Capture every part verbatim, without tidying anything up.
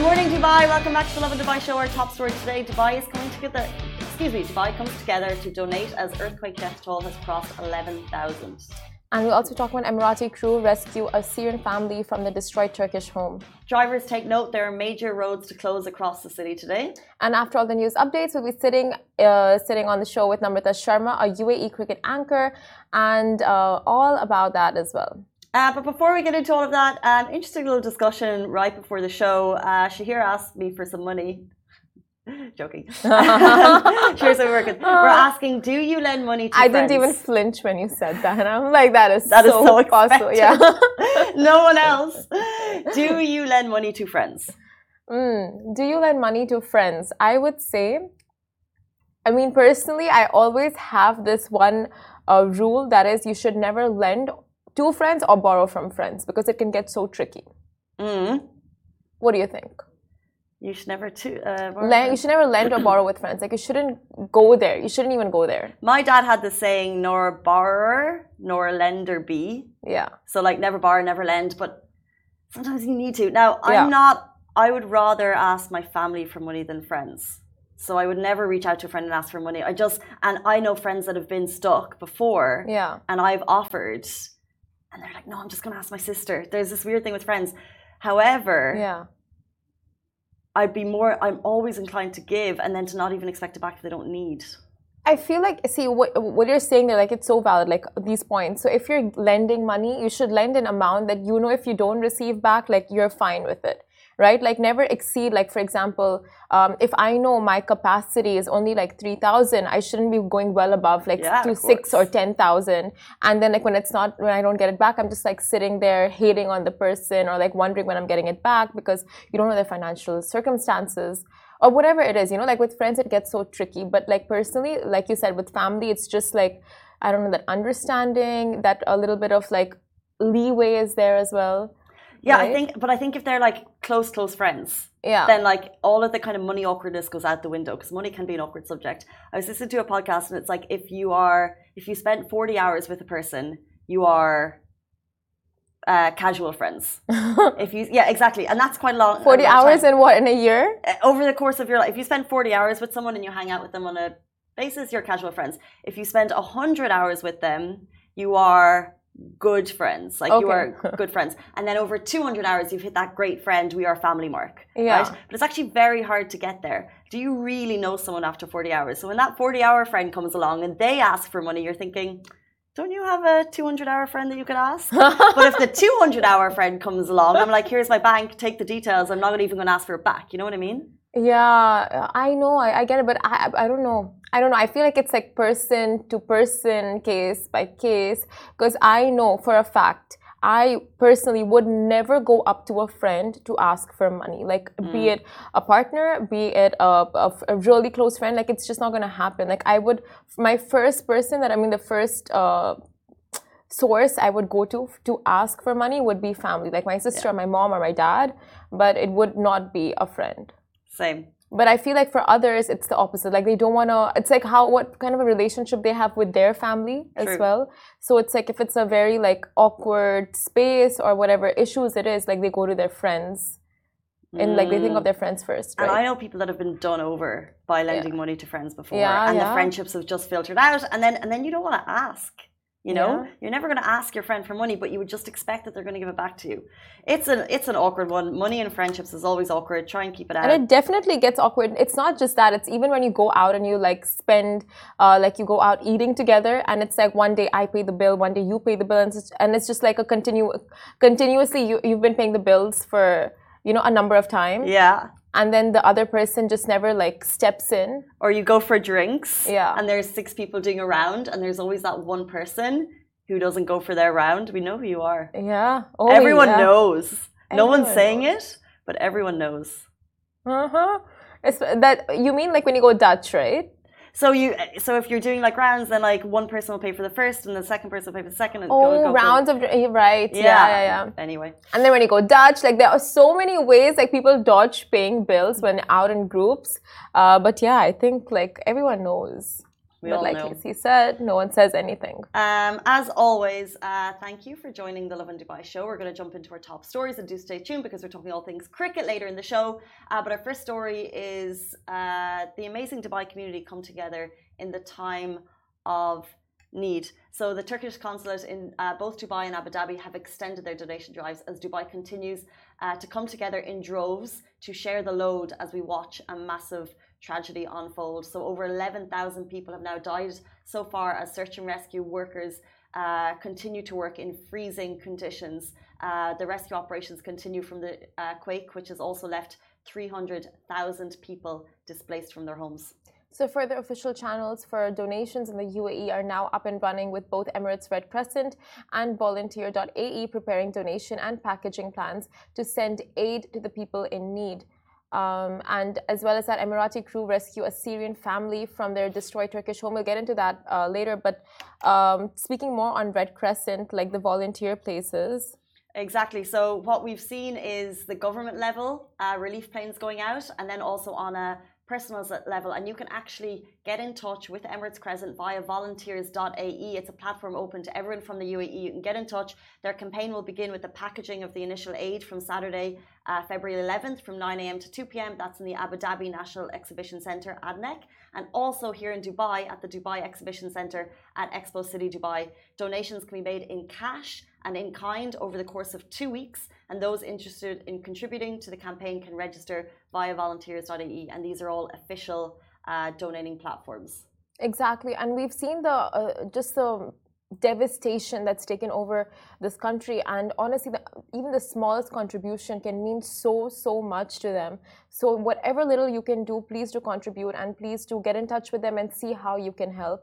Good morning, Dubai. Welcome back to the Lovin Dubai show. Our top story today: Dubai is coming together. Excuse me, Dubai comes together to donate as earthquake death toll has crossed eleven thousand. And we'll also talk when Emirati crew rescue a Syrian family from the destroyed Turkish home. Drivers, take note, there are major roads to close across the city today. And after all the news updates, we'll be sitting uh, sitting on the show with Namrata Sharma, a U A E cricket anchor, and uh, all about that as well. Uh, but before we get into all of that, an um, interesting little discussion right before the show. Uh, Shahir asked me for some money. Joking. Here's what we're, we're asking, do you lend money to I friends? Didn't even flinch when you said that, and I'm like, that is that so, is so possible. Yeah. No one else. Do you lend money to friends? Mm, do you lend money to friends? I would say, I mean, personally, I always have this one uh, rule, that is, you should never lend to friends or borrow from friends, because it can get so tricky. Mm. What do you think? You should never to, uh, borrow lend, you should never lend or borrow with friends. Like, you shouldn't go there. You shouldn't even go there. My dad had the saying, nor a borrower, nor a lender be. Yeah. So, like, never borrow, never lend. But sometimes you need to. Now, I'm yeah. not, I would rather ask my family for money than friends. So I would never reach out to a friend and ask for money. I just, and I know friends that have been stuck before. Yeah. And I've offered. And they're like, no, I'm just going to ask my sister. There's this weird thing with friends. However. Yeah. I'd be more, I'm always inclined to give and then to not even expect it back if they don't need. I feel like, see, what, what you're saying there, like, it's so valid, like, these points. So if you're lending money, you should lend an amount that you know if you don't receive back, like, you're fine with it, right? Like, never exceed, like, for example, um, if I know my capacity is only, like, three thousand, I shouldn't be going well above, like, yeah, to six or ten thousand. And then, like, when it's not, when I don't get it back, I'm just, like, sitting there hating on the person or, like, wondering when I'm getting it back, because you don't know their financial circumstances or whatever it is, you know? Like, with friends, it gets so tricky. But, like, personally, like you said, with family, it's just, like, I don't know, that understanding, that a little bit of, like, leeway is there as well. Yeah, right? I think, but I think if they're like close, close friends, yeah, then like all of the kind of money awkwardness goes out the window, because money can be an awkward subject. I was listening to a podcast, and it's like, if you are, if you spend forty hours with a person, you are uh, casual friends. If you, yeah, exactly, and that's quite a long. Forty a long hours time. In what, in a year? Over the course of your life, if you spend forty hours with someone and you hang out with them on a basis, you're casual friends. If you spend a hundred hours with them, you are. Good friends, like okay. You are good friends, and then over two hundred hours you've hit that great friend, we are family mark, yeah, right? But it's actually very hard to get there. Do you really know someone after forty hours? So when that forty hour friend comes along and they ask for money, you're thinking, don't you have a two hundred hour friend that you could ask? But if the two hundred hour friend comes along, I'm like, here's my bank, take the details, I'm not even going to ask for it back, you know what I mean? Yeah, I know, I, I get it, but I, I don't know. I don't know. I feel like it's like person to person, case by case, because I know for a fact, I personally would never go up to a friend to ask for money, like mm. be it a partner, be it a, a, a really close friend, like it's just not going to happen. Like I would, my first person that, I mean, the first uh, source I would go to to ask for money would be family, like my sister yeah. or my mom or my dad, but it would not be a friend. Same. But I feel like for others, it's the opposite. Like they don't want to, it's like how, what kind of a relationship they have with their family True. As well. So it's like if it's a very like awkward space or whatever issues it is, like they go to their friends and mm. like they think of their friends first. Right? And I know people that have been done over by lending yeah. money to friends before yeah, and yeah. the friendships have just filtered out. And then, and then you don't want to ask, you know, yeah. you're never going to ask your friend for money, but you would just expect that they're going to give it back to you. It's an it's an awkward one. Money and friendships is always awkward. Try and keep it out. And it definitely gets awkward. It's not just that. It's even when you go out and you like spend, uh, like you go out eating together, and it's like one day I pay the bill, one day you pay the bill, and it's, and it's just like a continue, continuously you you've been paying the bills for you know a number of times. Yeah. And then the other person just never like steps in. Or you go for drinks. Yeah. And there's six people doing a round, and there's always that one person who doesn't go for their round. We know who you are. Yeah. Oh, everyone yeah. knows. Everyone no one's saying knows. It, but everyone knows. Uh huh. It's that you mean like when you go Dutch, right? So you so if you're doing like rounds, then like one person will pay for the first, and the second person will pay for the second. And oh, go, go, rounds go. Of right, yeah. yeah, yeah, yeah. Anyway, and then when you go Dutch, like there are so many ways like people dodge paying bills when out in groups. Uh, but yeah, I think like everyone knows. We but all like know. Casey said, no one says anything. Um, as always, uh, thank you for joining the Lovin Dubai show. We're going to jump into our top stories, and do stay tuned because we're talking all things cricket later in the show. Uh, but our first story is uh, the amazing Dubai community come together in the time of need. So the Turkish consulate in uh, both Dubai and Abu Dhabi have extended their donation drives as Dubai continues uh, to come together in droves to share the load as we watch a massive tragedy unfold. So over eleven thousand people have now died so far as search and rescue workers uh, continue to work in freezing conditions. Uh, the rescue operations continue from the uh, quake, which has also left three hundred thousand people displaced from their homes. So further official channels for donations in the U A E are now up and running, with both Emirates Red Crescent and volunteer dot A E preparing donation and packaging plans to send aid to the people in need. Um, and as well as that, Emirati crew rescue a Syrian family from their destroyed Turkish home. We'll get into that uh, later. But um, speaking more on Red Crescent, like the volunteer places. Exactly. So what we've seen is the government level uh, relief planes going out, and then also on a personal level. And you can actually get in touch with Emirates Crescent via volunteers dot A E. It's a platform open to everyone from the U A E. You can get in touch. Their campaign will begin with the packaging of the initial aid from Saturday, uh, February eleventh, from nine a m to two p m That's in the Abu Dhabi National Exhibition Centre, A D N E C, and also here in Dubai at the Dubai Exhibition Centre at Expo City Dubai. Donations can be made in cash and in kind over the course of two weeks, and those interested in contributing to the campaign can register via volunteers dot A E, and these are all official uh, donating platforms. Exactly, and we've seen the uh, just the devastation that's taken over this country, and honestly, the, even the smallest contribution can mean so, so much to them. So whatever little you can do, please do contribute, and please do get in touch with them and see how you can help.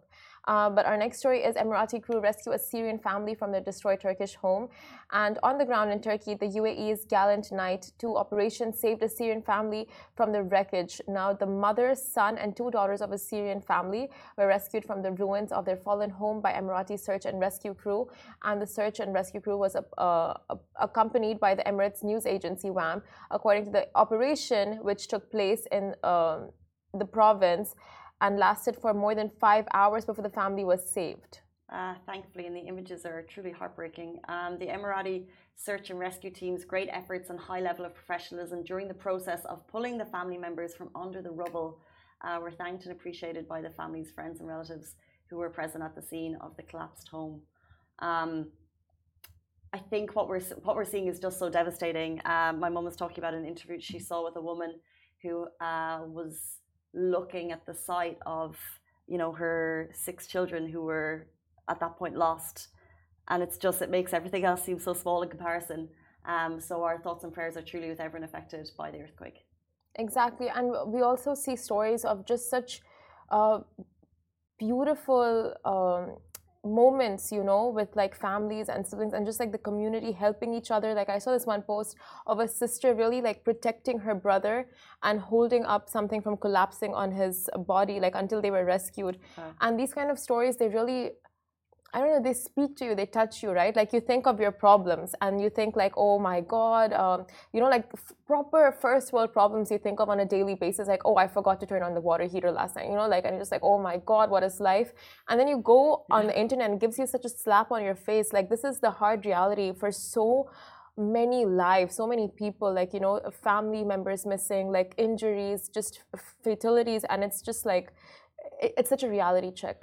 Uh, but our next story is Emirati crew rescue a Syrian family from their destroyed Turkish home. And on the ground in Turkey, the U A E's Gallant Night two operation saved a Syrian family from the wreckage. Now the mother, son, and two daughters of a Syrian family were rescued from the ruins of their fallen home by Emirati search and rescue crew. And the search and rescue crew was uh, accompanied by the Emirates news agency W A M. According to the operation, which took place in uh, the province, and lasted for more than five hours before the family was saved. Uh, thankfully, and the images are truly heartbreaking. Um, the Emirati search and rescue team's great efforts and high level of professionalism during the process of pulling the family members from under the rubble uh, were thanked and appreciated by the family's friends and relatives who were present at the scene of the collapsed home. Um, I think what we're, what we're seeing is just so devastating. Uh, my mum was talking about an interview she saw with a woman who uh, was... looking at the sight of, you know, her six children who were at that point lost, and it's just it makes everything else seem so small in comparison. Um, so our thoughts and prayers are truly with everyone affected by the earthquake. Exactly, and we also see stories of just such uh, beautiful um, moments, you know, with like families and siblings and just like the community helping each other. Like I saw this one post of a sister really like protecting her brother and holding up something from collapsing on his body, like until they were rescued. Huh. And these kind of stories, they really, I don't know, they speak to you, they touch you, right? Like you think of your problems and you think like, oh my God, um, you know, like f- proper first world problems you think of on a daily basis, like, oh, I forgot to turn on the water heater last night, you know, like, and you're just like, oh my God, what is life? And then you go on the internet and it gives you such a slap on your face. Like this is the hard reality for so many lives, so many people, like, you know, family members missing, like injuries, just fatalities. And it's just like, it, it's such a reality check.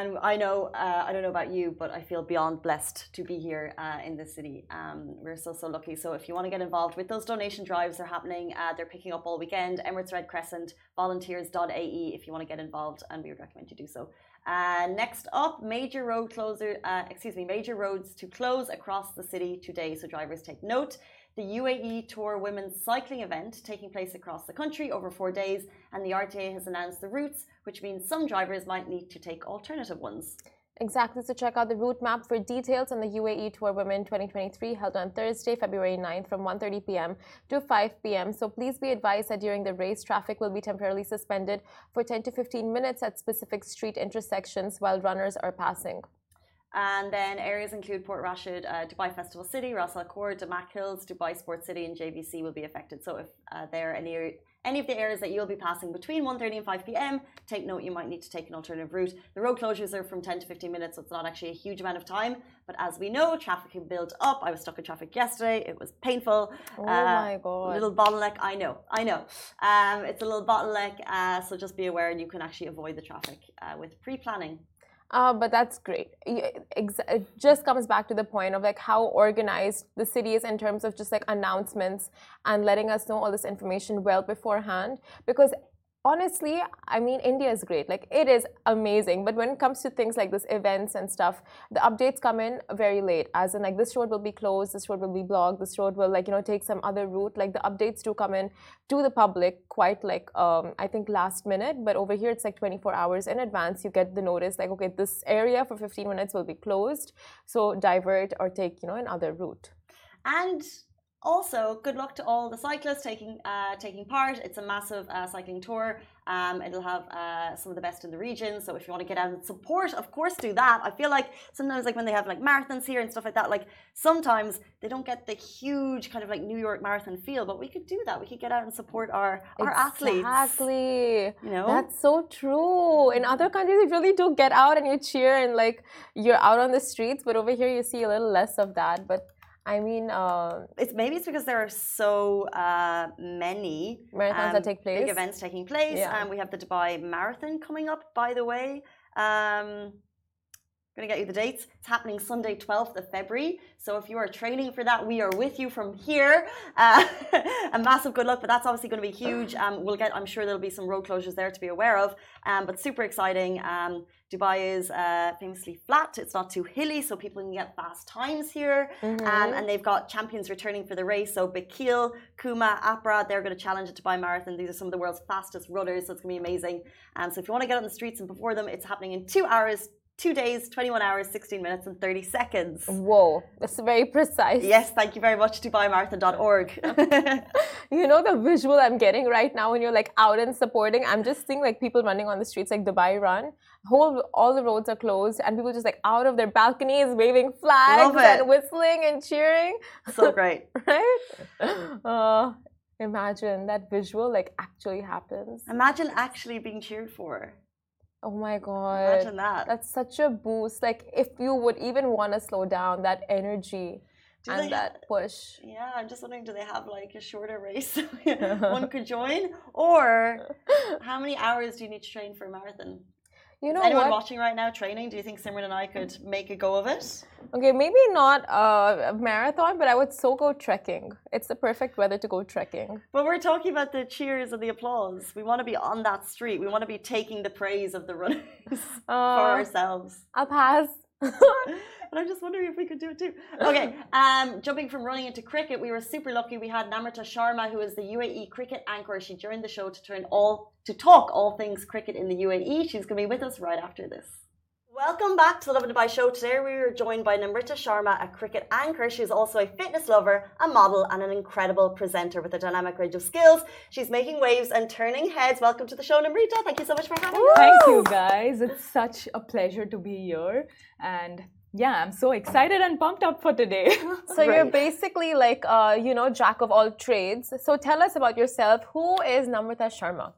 And I know, uh, I don't know about you, but I feel beyond blessed to be here uh, in this city. Um, we're so, so lucky. So if you want to get involved with those donation drives, they're happening. Uh, they're picking up all weekend. Emirates Red Crescent, volunteers dot A E if you want to get involved, and we would recommend you do so. Uh, next up, major road closer, uh, excuse me, major roads to close across the city today. So drivers take note. The U A E Tour Women's Cycling event taking place across the country over four days, and the R T A has announced the routes, which means some drivers might need to take alternative ones. Exactly, so check out the route map for details on the U A E Tour Women twenty twenty-three held on Thursday, February ninth from one thirty p m to five p m So please be advised that during the race, traffic will be temporarily suspended for ten to fifteen minutes at specific street intersections while runners are passing. And then areas include Port Rashid, uh, Dubai Festival City, Ras Al Khor, Damac Hills, Dubai Sports City and J V C will be affected. So if uh, there are any, any of the areas that you'll be passing between one thirty and five p m, take note you might need to take an alternative route. The road closures are from ten to fifteen minutes, so it's not actually a huge amount of time. But as we know, traffic can build up. I was stuck in traffic yesterday. It was painful. Oh uh, my God. Little bottleneck. I know, I know. Um, it's a little bottleneck, uh, so just be aware and you can actually avoid the traffic uh, with pre-planning. Uh, but that's great. It just comes back to the point of like how organized the city is in terms of just like announcements and letting us know all this information well beforehand. Because honestly, I mean, India is great. Like it is amazing. But when it comes to things like this, events and stuff, the updates come in very late. As in like this road will be closed, this road will be blocked, this road will like, you know, take some other route. Like the updates do come in to the public quite like, um, I think last minute. But over here, it's like twenty-four hours in advance. You get the notice like, okay, this area for fifteen minutes will be closed. So divert or take, you know, another route. And also, good luck to all the cyclists taking uh, taking part. It's a massive uh, cycling tour. Um, it'll have uh, some of the best in the region. So if you want to get out and support, of course, do that. I feel like sometimes, like when they have like marathons here and stuff like that, like sometimes they don't get the huge kind of like New York Marathon feel. But we could do that. We could get out and support our our exactly. athletes. Exactly. You know, that's so true. In other countries, you really do get out and you cheer and like you're out on the streets. But over here, you see a little less of that. But I mean, uh, it's maybe it's because there are so uh, many marathons um, that take place, big events taking place, yeah. And we have the Dubai Marathon coming up. By the way, um, I'm gonna get you the dates. It's happening Sunday, twelfth of February. So if you are training for that, we are with you from here. Uh, a massive good luck, but that's obviously going to be huge. Um, we'll get. I'm sure there'll be some road closures there to be aware of. Um, but super exciting. Um, Dubai is uh, famously flat. It's not too hilly, so people can get fast times here. Mm-hmm. um, and they've got champions returning for the race. So Bikil, Kuma, Apra, they're going to challenge the Dubai Marathon. These are some of the world's fastest runners, so it's going to be amazing. Um, so if you want to get on the streets and before them, it's happening in two hours, two days, twenty-one hours, sixteen minutes, and thirty seconds. Whoa, that's very precise. Yes, thank you very much, Dubai Marathon dot org. You know the visual I'm getting right now when you're like out and supporting. I'm just seeing like people running on the streets like Dubai Run. Whole, all the roads are closed and people just like out of their balconies waving flags and whistling and cheering. So great. Right? Uh, imagine that visual like actually happens. Imagine actually being cheered for. Oh my God. Imagine that. That's such a boost. Like if you would even want to slow down, that energy do and that push. Yeah, I'm just wondering, do they have like a shorter race one could join? Or how many hours do you need to train for a marathon? You know, is anyone what? watching right now training? Do you think Simran and I could make a go of it? Okay, maybe not uh, a marathon, but I would so go trekking. It's the perfect weather to go trekking. But we're talking about the cheers and the applause. We want to be on that street. We want to be taking the praise of the runners uh, for ourselves. I'll pass. But I'm just wondering if we could do it too. Okay, um, jumping from running into cricket, we were super lucky. We had Namrata Sharma, who is the U A E cricket anchor. She joined the show to turn all to talk all things cricket in the U A E. She's going to be with us right after this. Welcome back to the Lovin Dubai show. Today we are joined by Namrata Sharma, a cricket anchor. She's also a fitness lover, a model and an incredible presenter with a dynamic range of skills. She's making waves and turning heads. Welcome to the show, Namrata. Thank you so much for having me. Thank you guys. It's such a pleasure to be here. And yeah, I'm so excited and pumped up for today. So right. You're basically like, uh, you know, jack of all trades. So tell us about yourself. Who is Namrata Sharma?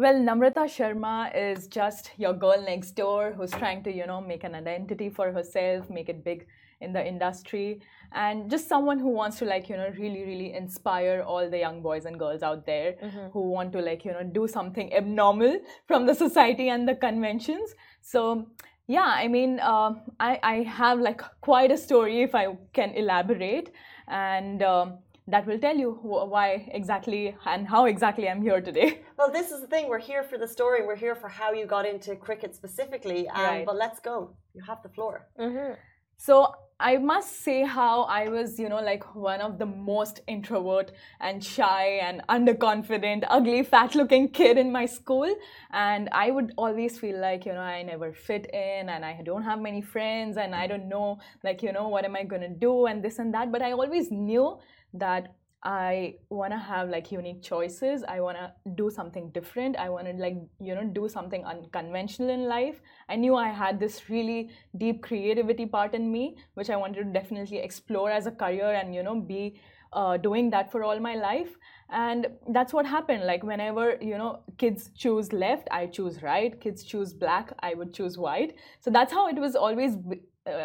Well, Namrata Sharma is just your girl next door who's trying to, you know, make an identity for herself, make it big in the industry. And just someone who wants to like, you know, really, really inspire all the young boys and girls out there mm-hmm. who want to like, you know, do something abnormal from the society and the conventions. So yeah, I mean, uh, I, I have like quite a story if I can elaborate, and um, that will tell you wh why exactly and how exactly I'm here today. Well, this is the thing. We're here for the story. We're here for how you got into cricket specifically. Um, right. But let's go. You have the floor. Mm-hmm. So I must say how I was, you know, like one of the most introvert and shy and underconfident, ugly, fat-looking kid in my school. And I would always feel like, you know, I never fit in and I don't have many friends and I don't know, like, you know, what am I going to do and this and that. But I always knew that I want to have like unique choices. I want to do something different. I want to like, you know, do something unconventional in life. I knew I had this really deep creativity part in me, which I wanted to definitely explore as a career and, you know, be uh, doing that for all my life. And that's what happened. Like whenever, you know, kids choose left, I choose right. Kids choose black, I would choose white. So that's how it was always b-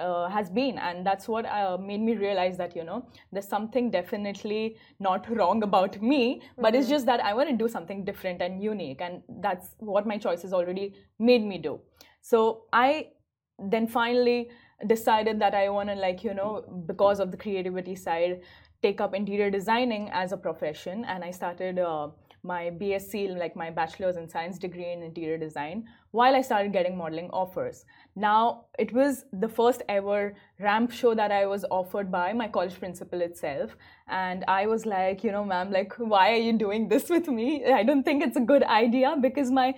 Uh, has been, and that's what uh, made me realize that, you know, there's something definitely not wrong about me, but mm-hmm. it's just that I want to do something different and unique, and that's what my choices already made me do. So I then finally decided that I want to, like, you know, because of the creativity side, take up interior designing as a profession, and I started uh, my B S c, like my bachelor's in science degree in interior design, while I started getting modeling offers. Now, it was the first ever ramp show that I was offered by my college principal itself. And I was like, you know, ma'am, like, why are you doing this with me? I don't think it's a good idea because my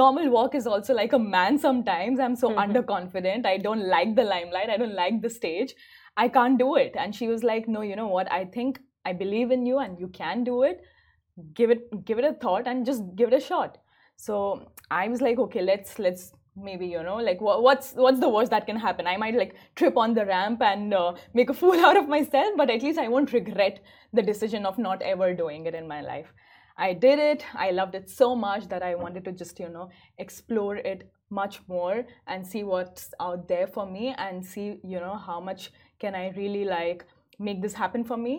normal walk is also like a man sometimes. I'm so mm-hmm. underconfident. I don't like the limelight. I don't like the stage. I can't do it. And she was like, no, you know what? I think I believe in you and you can do it. Give it, give it a thought and just give it a shot. So I was like, okay, let's, let's maybe, you know, like wh- what's, what's the worst that can happen? I might like trip on the ramp and uh, make a fool out of myself, but at least I won't regret the decision of not ever doing it in my life. I did it. I loved it so much that I wanted to just, you know, explore it much more and see what's out there for me and see, you know, how much can I really like make this happen for me.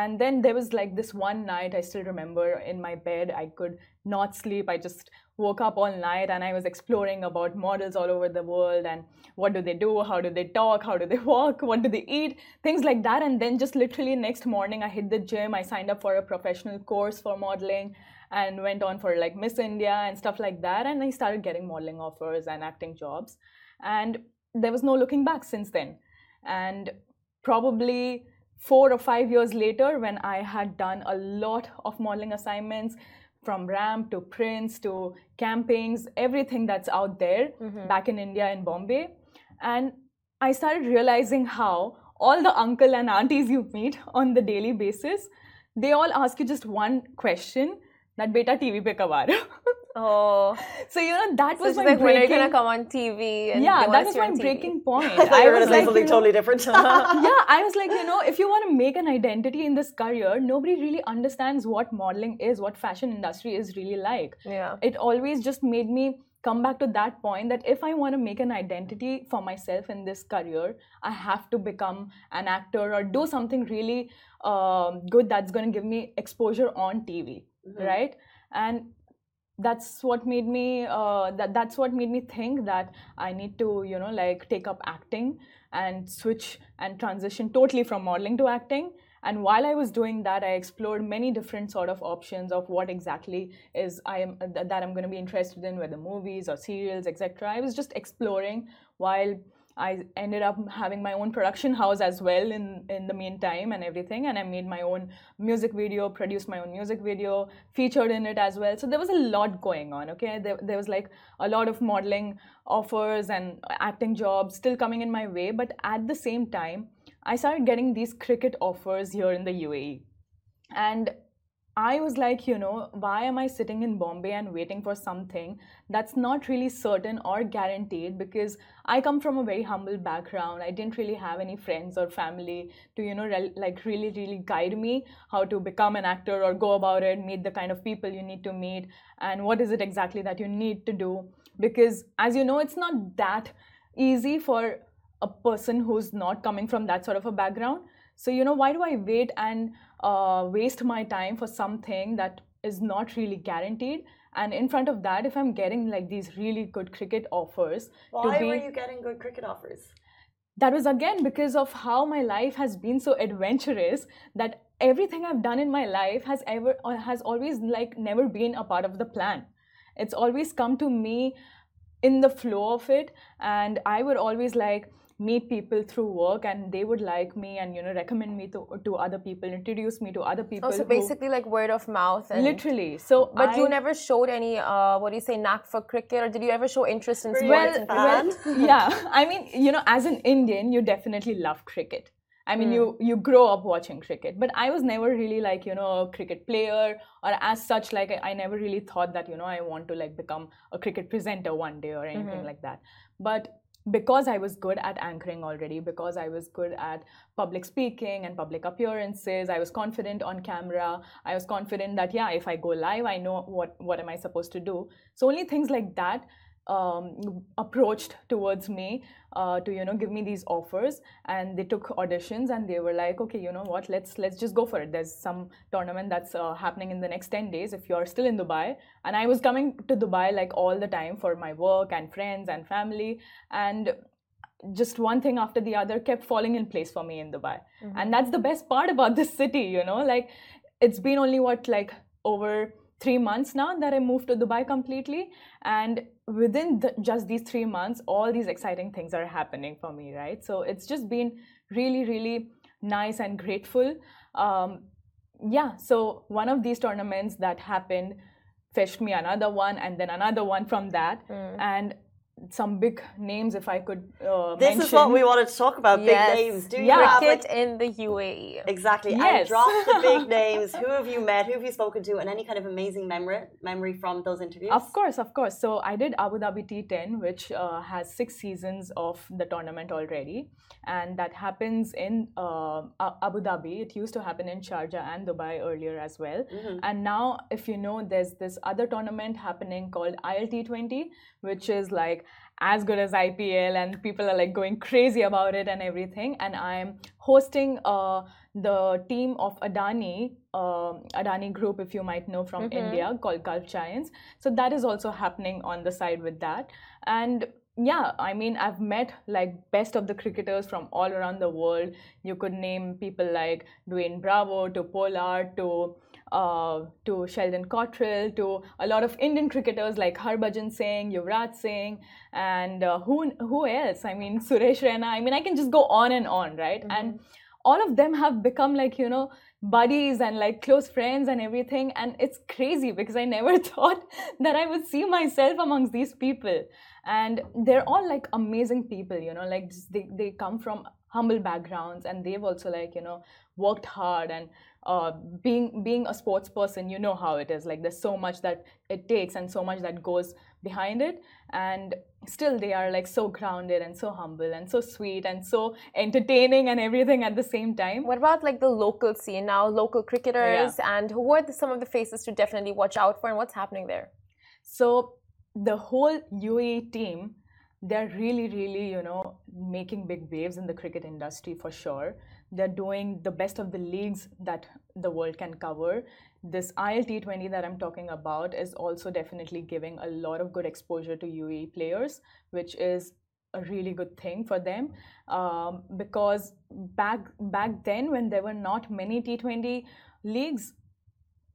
And then there was like this one night, I still remember, in my bed, I could not sleep. I just woke up all night and I was exploring about models all over the world and what do they do, how do they talk, how do they walk, what do they eat, things like that. And then just literally next morning, I hit the gym. I signed up for a professional course for modeling and went on for like Miss India and stuff like that. And I started getting modeling offers and acting jobs. And there was no looking back since then. And probably Four or five years later, when I had done a lot of modeling assignments, from ramp to prints to campings, everything that's out there mm-hmm. back in India in Bombay. And I started realizing how all the uncle and aunties you meet on the daily basis, they all ask you just one question, that beta T V pe kab aa rahe ho? Oh, so you know that so was my like breaking. When are you gonna come on T V? And yeah, that was my T V breaking point. I was like something you know, totally different. Yeah, I was like, you know, if you want to make an identity in this career, nobody really understands what modeling is, what fashion industry is really like. Yeah, it always just made me come back to that point that if I want to make an identity for myself in this career, I have to become an actor or do something really uh, good that's going to give me exposure on T V, mm-hmm. right? And that's what made me uh, that that's what made me think that I need to, you know, like take up acting and switch and transition totally from modeling to acting. And while I was doing that, I explored many different sort of options of what exactly is I am that I'm going to be interested in, whether movies or serials, et cetera. I was just exploring while I ended up having my own production house as well in, in the meantime and everything. And I made my own music video, produced my own music video, featured in it as well. So there was a lot going on, okay? There, there was like a lot of modeling offers and acting jobs still coming in my way. But at the same time, I started getting these cricket offers here in the U A E. And I was like, you know, why am I sitting in Bombay and waiting for something that's not really certain or guaranteed, because I come from a very humble background. I didn't really have any friends or family to, you know, re- like really, really guide me how to become an actor or go about it, meet the kind of people you need to meet and what is it exactly that you need to do. Because as you know, it's not that easy for a person who's not coming from that sort of a background. So, you know, why do I wait and uh, waste my time for something that is not really guaranteed? And in front of that, if I'm getting like these really good cricket offers. Why were you getting good cricket offers? That was again because of how my life has been so adventurous that everything I've done in my life has ever or has always like never been a part of the plan. It's always come to me in the flow of it. And I would always like meet people through work and they would like me and, you know, recommend me to, to other people, introduce me to other people. Oh, so basically who, like word of mouth. And literally. So, But I, you never showed any, uh, what do you say, knack for cricket, or did you ever show interest in sports? Well, well yeah. I mean, you know, as an Indian, you definitely love cricket. I mean, mm. you you grow up watching cricket, but I was never really like, you know, a cricket player or as such, like I, I never really thought that, you know, I want to like become a cricket presenter one day or anything mm-hmm. like that. But because I was good at anchoring already, because I was good at public speaking and public appearances, I was confident on camera, I was confident that, yeah, if I go live, I know what, what am I supposed to do. So only things like that um, approached towards me uh, to, you know, give me these offers, and they took auditions and they were like, okay, you know what, let's let's just go for it. There's some tournament that's uh, happening in the next ten days if you're still in Dubai. And I was coming to Dubai like all the time for my work and friends and family, and just one thing after the other kept falling in place for me in Dubai. Mm-hmm. And that's the best part about this city, you know, like it's been only what, like over three months now that I moved to Dubai completely, and within the, just these three months all these exciting things are happening for me, right? So it's just been really really nice and grateful. Um, yeah, so one of these tournaments that happened fetched me another one, and then another one from that, mm. and some big names, if I could uh, this mention. Is what we wanted to talk about, yes. Big names. Do you yeah, have it in the U A E? Exactly. Yes. And drop the big names. Who have you met? Who have you spoken to? And any kind of amazing memory memory from those interviews? Of course, of course. So I did Abu Dhabi T ten, which uh, has six seasons of the tournament already, and that happens in uh, Abu Dhabi. It used to happen in Sharjah and Dubai earlier as well, mm-hmm. and now, if you know, there's this other tournament happening called I L T twenty, which is like as good as I P L, and people are like going crazy about it and everything. And I'm hosting uh, the team of Adani, uh, Adani Group, if you might know from mm-hmm. India, called Gulf Giants. So that is also happening on the side with that. And yeah, I mean, I've met like best of the cricketers from all around the world. You could name people like Dwayne Bravo to Pollard to uh, to Sheldon Cottrell to a lot of Indian cricketers like Harbhajan Singh, Yuvrat Singh, and uh, who who else? I mean, Suresh Raina. I mean, I can just go on and on, right? Mm-hmm. And all of them have become like, you know, buddies and like close friends and everything. And it's crazy because I never thought that I would see myself amongst these people. And they're all like amazing people, you know, like they, they come from humble backgrounds, and they've also like, you know, worked hard. And uh, being being a sports person, you know how it is, like there's so much that it takes and so much that goes behind it, and still they are like so grounded and so humble and so sweet and so entertaining and everything at the same time. What about like the local scene now, local cricketers, yeah. and who are the, some of the faces to definitely watch out for, and what's happening there? So the whole U A E team, they're really, really, you know, making big waves in the cricket industry for sure. They're doing the best of the leagues that the world can cover. This I L T twenty that I'm talking about is also definitely giving a lot of good exposure to U A E players, which is a really good thing for them, um, because back back then when there were not many T twenty leagues,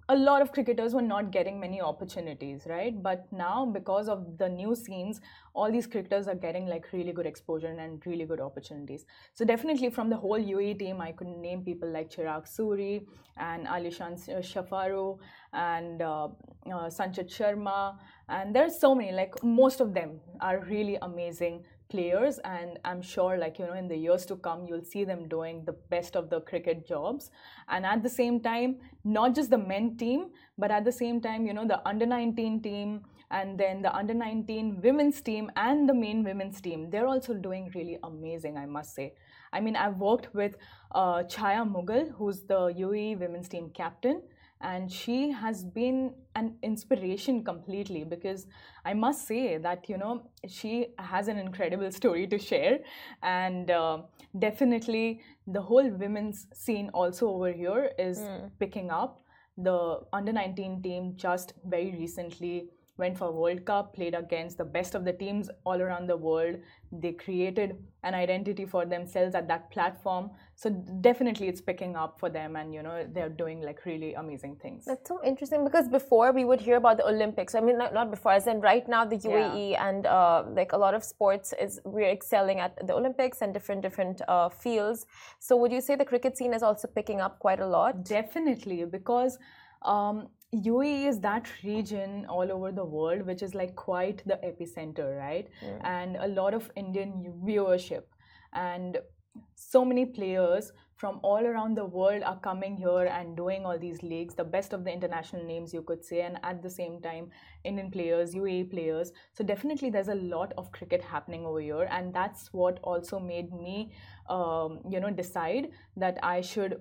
a lot of cricketers were not getting many opportunities, right? But now, because of the new scenes, all these cricketers are getting like really good exposure and really good opportunities. So definitely from the whole U A E team, I could name people like Chirag Suri and Alishan Shafaru and uh, uh, Sanchit Sharma. And there's so many, like most of them are really amazing players, and I'm sure like, you know, in the years to come you'll see them doing the best of the cricket jobs. And at the same time, not just the men team, but at the same time, you know, the under nineteen team, and then the under nineteen women's team and the main women's team, they're also doing really amazing, I must say. I mean, I've worked with uh, Chaya Mughal, who's the U A E women's team captain, and she has been an inspiration completely, because I must say that, you know, she has an incredible story to share. And uh, definitely the whole women's scene also over here is mm. picking up. The under nineteen team just very recently went for World Cup, played against the best of the teams all around the world. They created an identity for themselves at that platform. So definitely it's picking up for them, and, you know, they're doing like really amazing things. That's so interesting, because before we would hear about the Olympics. I mean, not, not before, as in right now the U A E yeah. and uh, like a lot of sports is we're excelling at the Olympics and different, different uh, fields. So would you say the cricket scene is also picking up quite a lot? Definitely, because um, U A E is that region all over the world which is like quite the epicenter, right? Yeah. And a lot of Indian viewership, and so many players from all around the world are coming here and doing all these leagues, the best of the international names you could say, and at the same time Indian players, U A E players. So definitely there's a lot of cricket happening over here, and that's what also made me um, you know decide that I should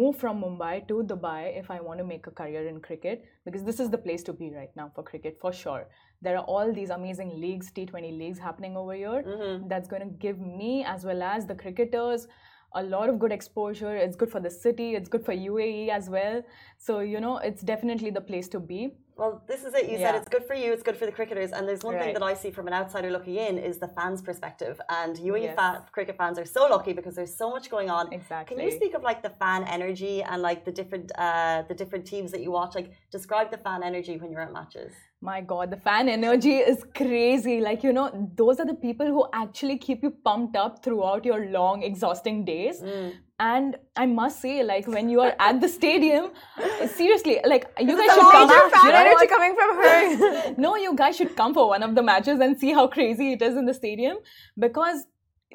move from Mumbai to Dubai if I want to make a career in cricket, because this is the place to be right now for cricket for sure. There are all these amazing leagues, T twenty leagues happening over here. Mm-hmm. That's going to give me as well as the cricketers a lot of good exposure. It's good for the city, it's good for U A E as well. So, you know, it's definitely the place to be. Well, this is it. You yeah. said it's good for you, it's good for the cricketers. And there's one right. thing that I see from an outsider looking in is the fans' perspective. And U A E yes. fa- cricket fans are so lucky because there's so much going on. Exactly. Can you speak of like the fan energy and like the different uh, the different teams that you watch? Like, describe the fan energy when you're at matches. My God, the fan energy is crazy. Like, you know, those are the people who actually keep you pumped up throughout your long, exhausting days. Mm. And I must say, like, when you are at the stadium, seriously, like, you guys should come. Fan energy coming from her. No, you guys should come for one of the matches and see how crazy it is in the stadium, because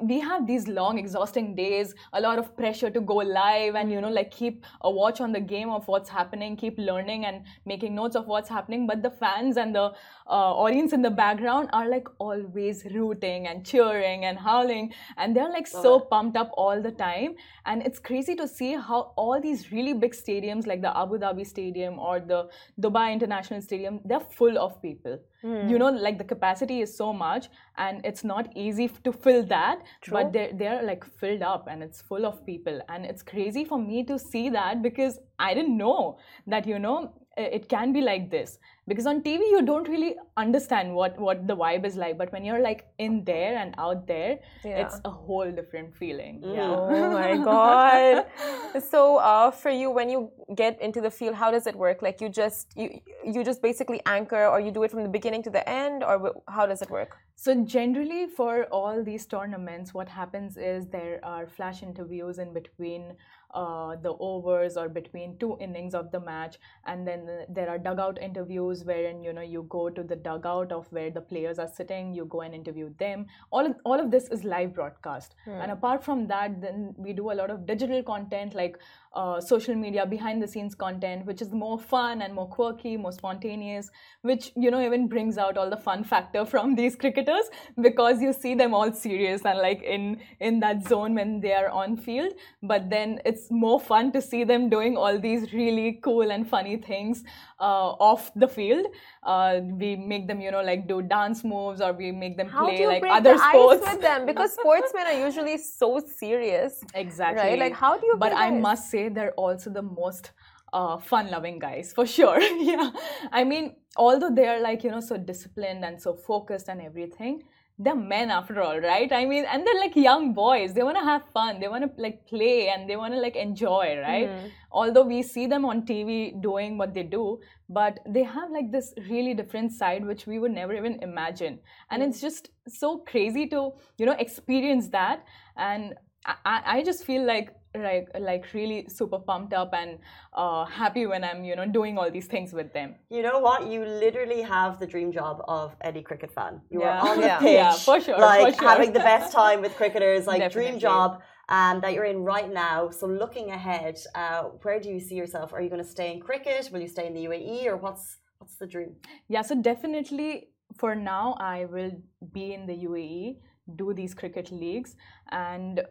we have these long, exhausting days, a lot of pressure to go live and, you know, like keep a watch on the game of what's happening, keep learning and making notes of what's happening. But the fans and the uh, audience in the background are like always rooting and cheering and howling. And they're like so pumped up all the time. And it's crazy to see how all these really big stadiums like the Abu Dhabi Stadium or the Dubai International Stadium, they're full of people. Mm. You know, like the capacity is so much and it's not easy to fill that. True. But they're, they're like filled up and it's full of people. And it's crazy for me to see that, because I didn't know that, you know, it can be like this. Because on T V, you don't really understand what, what the vibe is like. But when you're like in there and out there, yeah. it's a whole different feeling. Mm. Yeah. Oh my God. So uh, for you, when you get into the field, how does it work? Like you just you, you just basically anchor, or you do it from the beginning to the end, or how does it work? So generally for all these tournaments, what happens is there are flash interviews in between uh, the overs or between two innings of the match. And then there are dugout interviews, wherein you know you go to the dugout of where the players are sitting, you go and interview them. All of, all of this is live broadcast. Mm. And apart from that, then we do a lot of digital content like uh, social media, behind the scenes content, which is more fun and more quirky, more spontaneous, which you know even brings out all the fun factor from these cricketers, because you see them all serious and like in in that zone when they are on field. But then it's more fun to see them doing all these really cool and funny things uh, off the field. Field, uh, we make them, you know, like do dance moves, or we make them play like other sports. How do you break the ice with them? Because sportsmen are usually so serious. Exactly. Right? Like, how do you? But I guys? must say, they're also the most uh, fun-loving guys for sure. Yeah. I mean, although they're like, you know, so disciplined and so focused and everything, they're men after all, right? I mean, and they're like young boys. They want to have fun. They want to like play and they want to like enjoy, right? Mm-hmm. Although we see them on T V doing what they do, but they have like this really different side which we would never even imagine. And mm-hmm. it's just so crazy to, you know, experience that. And I, I just feel like, like, like really super pumped up and uh, happy when I'm, you know, doing all these things with them. You know what? You literally have the dream job of any cricket fan. You yeah. are on the yeah. pitch, yeah, for sure, like for sure. having the best time with cricketers, like Definitely. dream job um, that you're in right now. So looking ahead, uh, where do you see yourself? Are you going to stay in cricket? Will you stay in the U A E, or what's what's the dream? Yeah, so definitely for now, I will be in the U A E, do these cricket leagues, and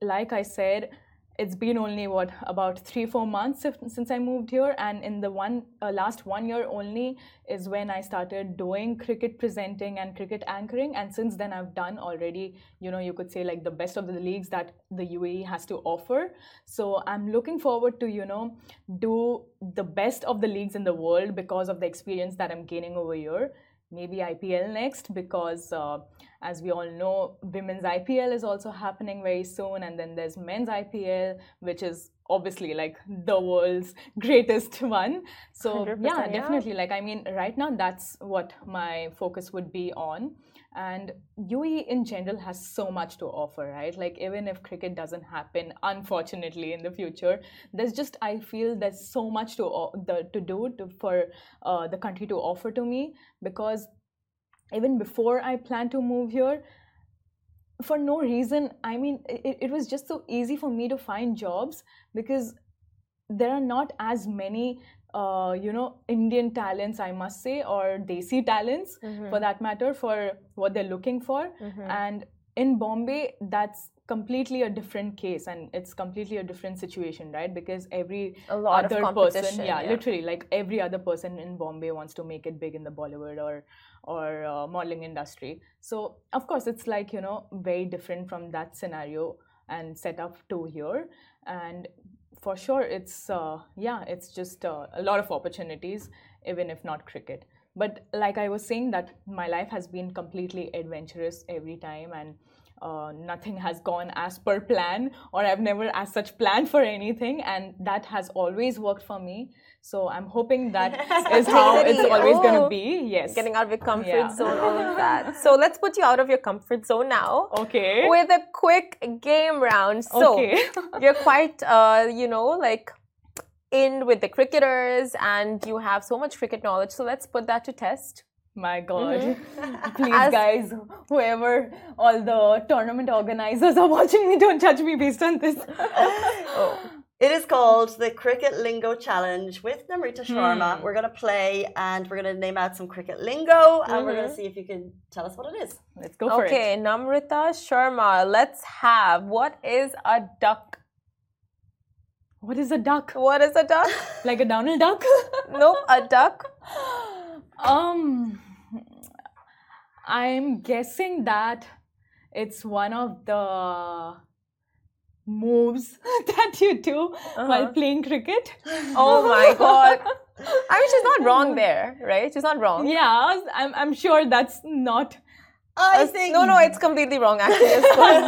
like I said, it's been only what about three four months if, since I moved here, and in the one uh, last one year only is when I started doing cricket presenting and cricket anchoring. And since then I've done already, you know, you could say like the best of the leagues that the U A E has to offer. So I'm looking forward to, you know, do the best of the leagues in the world because of the experience that I'm gaining over here. Maybe I P L next, because uh, as we all know, women's I P L is also happening very soon. And then there's men's I P L, which is obviously like the world's greatest one. So yeah, yeah, definitely. Like, I mean, right now, that's what my focus would be on. And U A E in general has so much to offer, right? Like, even if cricket doesn't happen, unfortunately, in the future, there's just, I feel there's so much to the, to do to, for uh, the country to offer to me. Because even before I planned to move here, for no reason. I mean, it, it was just so easy for me to find jobs because there are not as many, uh, you know, Indian talents, I must say, or Desi talents, mm-hmm. for that matter, for what they're looking for. Mm-hmm. And in Bombay, that's completely a different case, and it's completely a different situation, right? Because every a lot other of person, yeah, yeah, literally, like every other person in Bombay wants to make it big in the Bollywood or or uh, modeling industry. So of course, it's like, you know, very different from that scenario and setup to here. And for sure, it's uh, yeah, it's just uh, a lot of opportunities, even if not cricket. But like I was saying, that my life has been completely adventurous every time, and uh, nothing has gone as per plan, or I've never as such planned for anything, and that has always worked for me. So I'm hoping that is how it's always oh, going to be. Yes, getting out of your comfort yeah. zone, all of that. So let's put you out of your comfort zone now. Okay. With a quick game round. So okay. you're quite, uh, you know, like. in with the cricketers, and you have so much cricket knowledge, so let's put that to test. My God, mm-hmm. please As guys, whoever, all the tournament organizers are watching me, don't judge me based on this. oh. It is called the Cricket Lingo Challenge with Namrata Sharma. Hmm. We're going to play and we're going to name out some cricket lingo, and mm-hmm. we're going to see if you can tell us what it is. Let's go for okay, it. Okay, Namrata Sharma, let's have, what is a duck? What is a duck? What is a duck? Like a Donald Duck? Nope, a duck. Um, I'm guessing that it's one of the moves that you do uh-huh. while playing cricket. Oh my God. I mean, she's not wrong there, right? She's not wrong. Yeah, I'm, I'm sure that's not... I think... No, no, it's completely wrong, actually.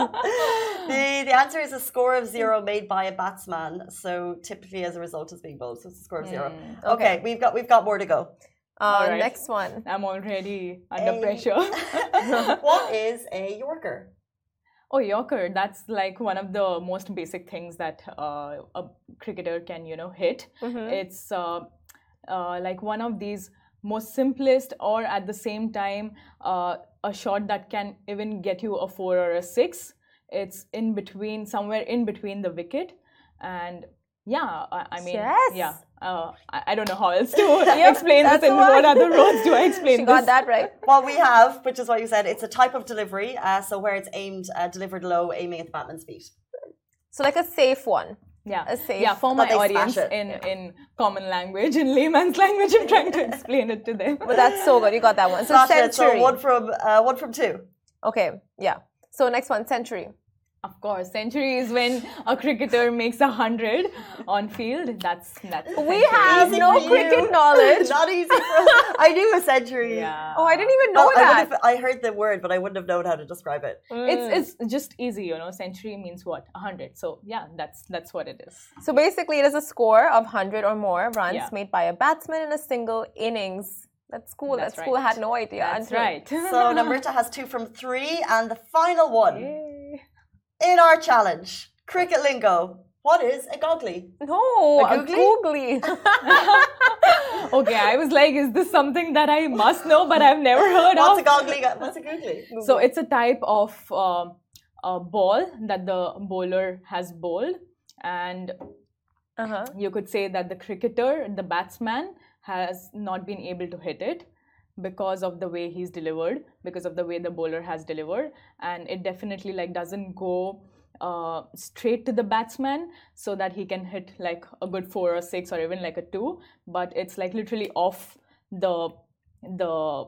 the, the answer is a score of zero made by a batsman. So typically as a result is being bowled. So it's a score of zero. Mm, okay. okay, we've got we've got more to go. Uh, right. Next one. I'm already under a... pressure. What is a Yorker? Oh, Yorker. That's like one of the most basic things that uh, a cricketer can, you know, hit. Mm-hmm. It's uh, uh, like one of these most simplest, or at the same time... Uh, a shot that can even get you a four or a six. It's in between, somewhere in between the wicket. And yeah, I, I mean, yes. yeah. Uh, I, I don't know how else to yeah, explain this, and what other roles do I explain she this? Got that right. Well, we have, which is what you said, it's a type of delivery. Uh, so where it's aimed, uh, delivered low, aiming at the batman's feet. So like a safe one. Yeah, a safe. Yeah, for my audience in, yeah. in common language, in layman's language, I'm trying to explain it to them. But that's so good. You got that one. So century. It, so one from uh, one from two. Okay. Yeah. So next one, century. Of course, century is when a cricketer makes a hundred on field. That's that's. We have easy no cricket knowledge. Not easy for us. I knew a century. Yeah. Oh, I didn't even know oh, that. I, I heard the word, but I wouldn't have known how to describe it. Mm. It's it's just easy, you know. Century means what? A hundred. So yeah, that's that's what it is. So basically, it is a score of hundred or more runs yeah. made by a batsman in a single innings. That's cool. That's, that's right. cool. I had no idea. That's until. Right. So Namrata has two from three, and the final one. Yay. In our challenge, cricket lingo, what is a googly? No, a googly? A googly. Okay, I was like, is this something that I must know, but I've never heard what's of? A googly, what's a googly? So it's a type of uh, a ball that the bowler has bowled. And uh-huh. you could say that the cricketer, the batsman, has not been able to hit it. Because of the way he's delivered, because of the way the bowler has delivered, and it definitely like doesn't go uh, straight to the batsman so that he can hit like a good four or six or even like a two, but it's like literally off the the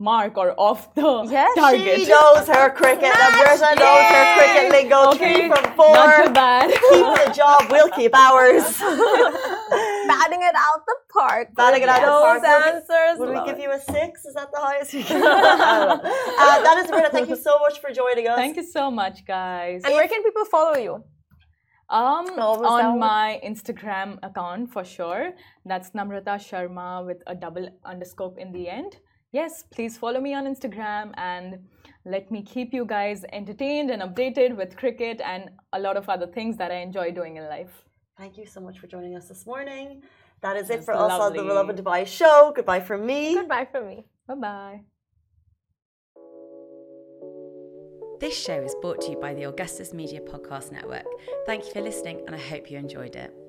mark or off the yes, target. She knows her cricket. Namrata knows her cricket lingo. Okay, three from four. Not too bad. Keep the job. We'll keep ours. Batting it out the park. Batting it out the park. Those answers. Would we give you a six? Is that the highest you can? uh, that is Namrata. Thank you so much for joining us. Thank you so much, guys. And where can people follow you? Um, on my Instagram account for sure. That's Namrata Sharma with a double underscore in the end. Yes, please follow me on Instagram and let me keep you guys entertained and updated with cricket and a lot of other things that I enjoy doing in life. Thank you so much for joining us this morning. That is it for us on the Lovin Dubai show. Goodbye from me. Goodbye from me. Bye-bye. This show is brought to you by the Augustus Media Podcast Network. Thank you for listening, and I hope you enjoyed it.